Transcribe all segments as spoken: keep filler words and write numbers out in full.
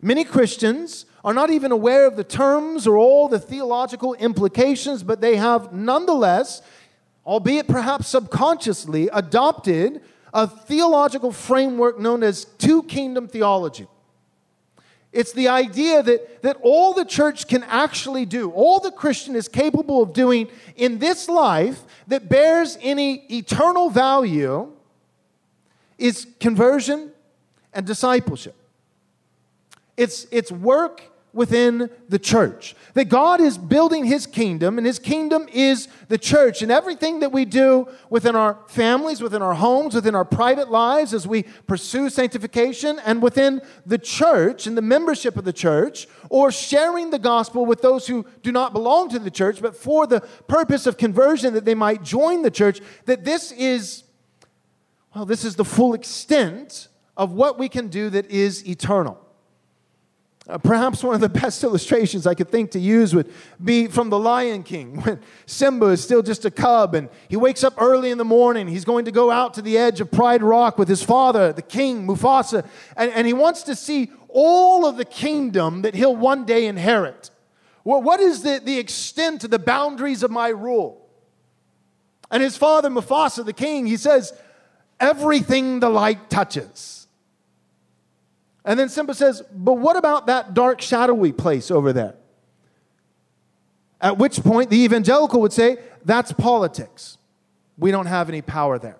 Many Christians are not even aware of the terms or all the theological implications, but they have nonetheless, albeit perhaps subconsciously, adopted a theological framework known as two-kingdom theology. It's the idea that, that all the church can actually do, all the Christian is capable of doing in this life that bears any eternal value is conversion and discipleship. It's, it's work within the church. That God is building His kingdom, and His kingdom is the church. And everything that we do within our families, within our homes, within our private lives as we pursue sanctification, and within the church and the membership of the church, or sharing the gospel with those who do not belong to the church, but for the purpose of conversion that they might join the church, that this is, well, this is the full extent of what we can do that is eternal. Uh, perhaps one of the best illustrations I could think to use would be from The Lion King, when Simba is still just a cub and he wakes up early in the morning. He's going to go out to the edge of Pride Rock with his father, the king, Mufasa, and, and he wants to see all of the kingdom that he'll one day inherit. Well, what is the, the extent to the boundaries of my rule? And his father, Mufasa, the king, he says, "Everything the light touches." And then Simba says, "But what about that dark, shadowy place over there?" At which point, the evangelical would say, "That's politics. We don't have any power there.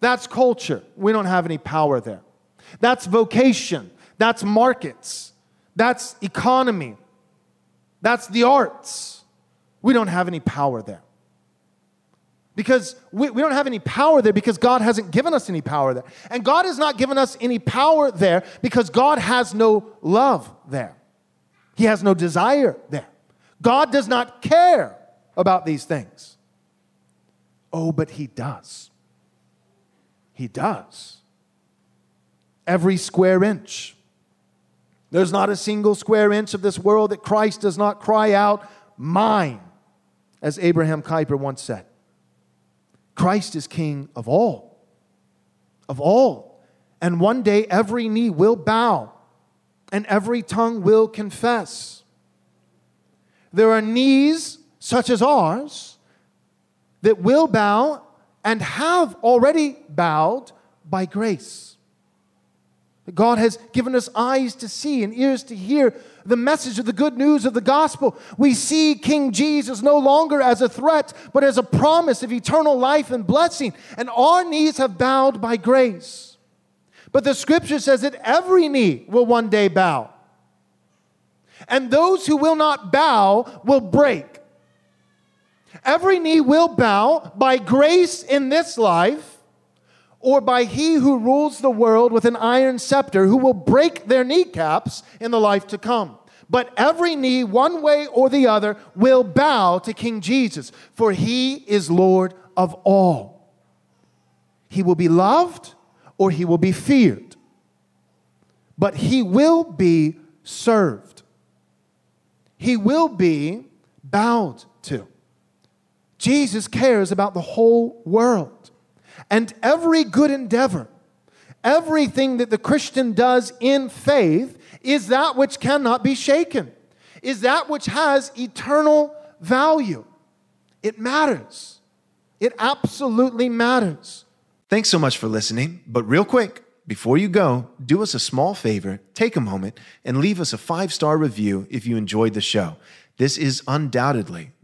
That's culture. We don't have any power there. That's vocation. That's markets. That's economy. That's the arts. We don't have any power there." Because we, we don't have any power there because God hasn't given us any power there. And God has not given us any power there because God has no love there. He has no desire there. God does not care about these things. Oh, but He does. He does. Every square inch. There's not a single square inch of this world that Christ does not cry out, "Mine," as Abraham Kuyper once said. Christ is King of all, of all. And one day every knee will bow and every tongue will confess. There are knees such as ours that will bow and have already bowed by grace. God has given us eyes to see and ears to hear the message of the good news of the gospel. We see King Jesus no longer as a threat, but as a promise of eternal life and blessing. And our knees have bowed by grace. But the scripture says that every knee will one day bow. And those who will not bow will break. Every knee will bow by grace in this life, or by He who rules the world with an iron scepter, who will break their kneecaps in the life to come. But every knee, one way or the other, will bow to King Jesus, for He is Lord of all. He will be loved or He will be feared, but He will be served. He will be bowed to. Jesus cares about the whole world. And every good endeavor, everything that the Christian does in faith, is that which cannot be shaken, is that which has eternal value. It matters. It absolutely matters. Thanks so much for listening. But real quick, before you go, do us a small favor, take a moment, and leave us a five-star review if you enjoyed the show. This is undoubtedly